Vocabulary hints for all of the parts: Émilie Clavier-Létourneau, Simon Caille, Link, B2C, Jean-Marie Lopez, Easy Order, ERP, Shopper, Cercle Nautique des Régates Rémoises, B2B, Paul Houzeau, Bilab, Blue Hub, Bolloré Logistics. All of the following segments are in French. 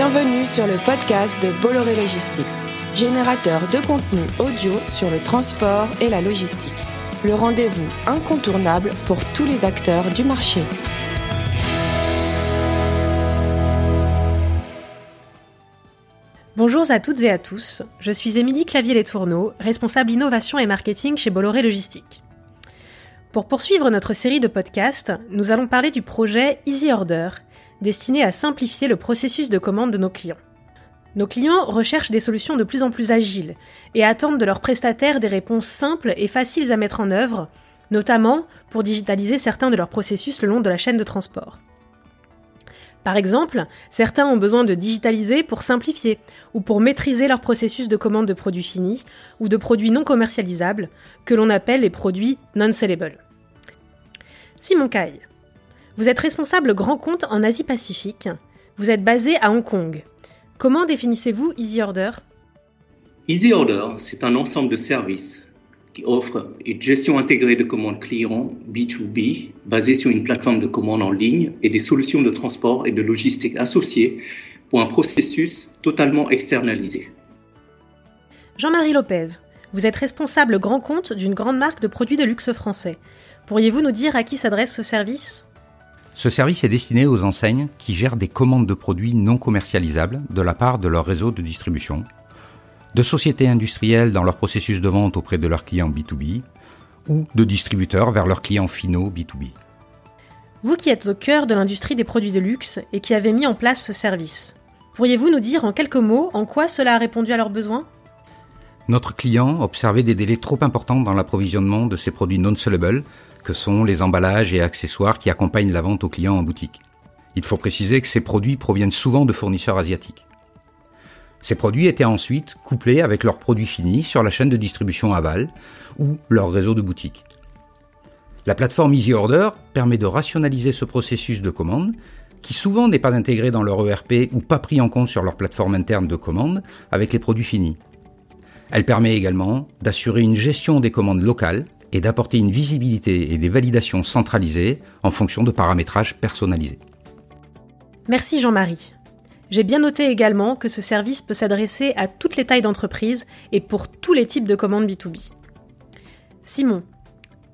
Bienvenue sur le podcast de Bolloré Logistics, générateur de contenu audio sur le transport et la logistique. Le rendez-vous incontournable pour tous les acteurs du marché. Bonjour à toutes et à tous, je suis Émilie Clavier-Létourneau, responsable innovation et marketing chez Bolloré Logistics. Pour poursuivre notre série de podcasts, nous allons parler du projet Easy Order, destiné à simplifier le processus de commande de nos clients. Nos clients recherchent des solutions de plus en plus agiles et attendent de leurs prestataires des réponses simples et faciles à mettre en œuvre, notamment pour digitaliser certains de leurs processus le long de la chaîne de transport. Par exemple, certains ont besoin de digitaliser pour simplifier ou pour maîtriser leur processus de commande de produits finis ou de produits non commercialisables, que l'on appelle les produits non-sellables. Simon Caille, vous êtes responsable grand compte en Asie-Pacifique. Vous êtes basé à Hong Kong. Comment définissez-vous Easy Order ? Easy Order, c'est un ensemble de services qui offre une gestion intégrée de commandes clients B2B basée sur une plateforme de commande en ligne et des solutions de transport et de logistique associées pour un processus totalement externalisé. Jean-Marie Lopez, vous êtes responsable grand compte d'une grande marque de produits de luxe français. Pourriez-vous nous dire à qui s'adresse ce service ? Ce service est destiné aux enseignes qui gèrent des commandes de produits non commercialisables de la part de leur réseau de distribution, de sociétés industrielles dans leur processus de vente auprès de leurs clients B2B ou de distributeurs vers leurs clients finaux B2B. Vous qui êtes au cœur de l'industrie des produits de luxe et qui avez mis en place ce service, pourriez-vous nous dire en quelques mots en quoi cela a répondu à leurs besoins ? Notre client observait des délais trop importants dans l'approvisionnement de ces produits non-sellables que sont les emballages et accessoires qui accompagnent la vente aux clients en boutique. Il faut préciser que ces produits proviennent souvent de fournisseurs asiatiques. Ces produits étaient ensuite couplés avec leurs produits finis sur la chaîne de distribution aval ou leur réseau de boutiques. La plateforme Easy Order permet de rationaliser ce processus de commande qui souvent n'est pas intégré dans leur ERP ou pas pris en compte sur leur plateforme interne de commande avec les produits finis. Elle permet également d'assurer une gestion des commandes locales et d'apporter une visibilité et des validations centralisées en fonction de paramétrages personnalisés. Merci Jean-Marie. J'ai bien noté également que ce service peut s'adresser à toutes les tailles d'entreprise et pour tous les types de commandes B2B. Simon,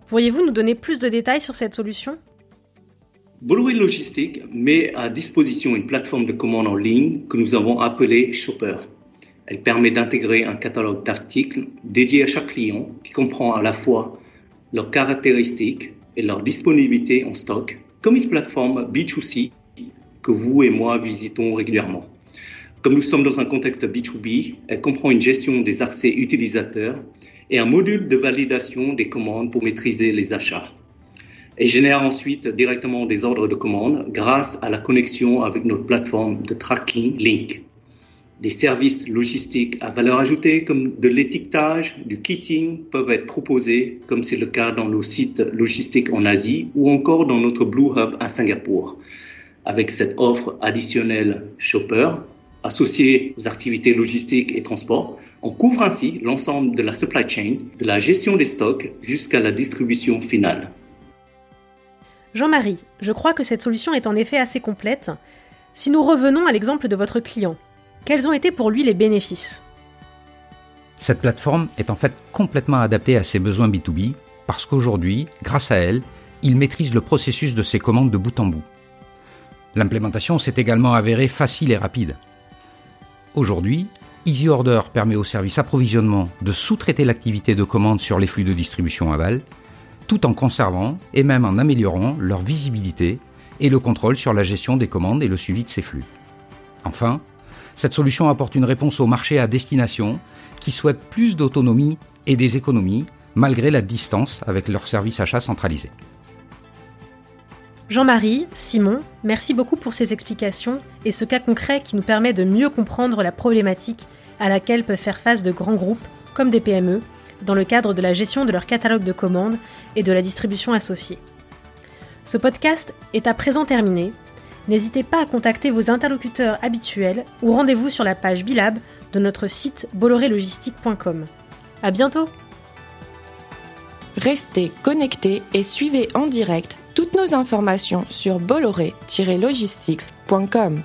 pourriez-vous nous donner plus de détails sur cette solution ? Bolloré Logistics met à disposition une plateforme de commande en ligne que nous avons appelée Shopper. Elle permet d'intégrer un catalogue d'articles dédié à chaque client qui comprend à la fois leurs caractéristiques et leur disponibilité en stock, comme une plateforme B2C que vous et moi visitons régulièrement. Comme nous sommes dans un contexte B2B, elle comprend une gestion des accès utilisateurs et un module de validation des commandes pour maîtriser les achats. Elle génère ensuite directement des ordres de commande grâce à la connexion avec notre plateforme de tracking Link. Des services logistiques à valeur ajoutée comme de l'étiquetage, du kitting peuvent être proposés comme c'est le cas dans nos sites logistiques en Asie ou encore dans notre Blue Hub à Singapour. Avec cette offre additionnelle Shopper, associée aux activités logistiques et transport, on couvre ainsi l'ensemble de la supply chain, de la gestion des stocks jusqu'à la distribution finale. Jean-Marie, je crois que cette solution est en effet assez complète. Si nous revenons à l'exemple de votre client, quels ont été pour lui les bénéfices ? Cette plateforme est en fait complètement adaptée à ses besoins B2B parce qu'aujourd'hui, grâce à elle, il maîtrise le processus de ses commandes de bout en bout. L'implémentation s'est également avérée facile et rapide. Aujourd'hui, Easy Order permet au service approvisionnement de sous-traiter l'activité de commande sur les flux de distribution aval, tout en conservant et même en améliorant leur visibilité et le contrôle sur la gestion des commandes et le suivi de ces flux. Enfin, cette solution apporte une réponse au marché à destination qui souhaite plus d'autonomie et des économies malgré la distance avec leur service achat centralisé. Jean-Marie, Simon, merci beaucoup pour ces explications et ce cas concret qui nous permet de mieux comprendre la problématique à laquelle peuvent faire face de grands groupes, comme des PME, dans le cadre de la gestion de leur catalogue de commandes et de la distribution associée. Ce podcast est à présent terminé. N'hésitez pas à contacter vos interlocuteurs habituels ou rendez-vous sur la page Bilab de notre site bollorélogistique.com. À bientôt! Restez connectés et suivez en direct toutes nos informations sur bolloré-logistics.com.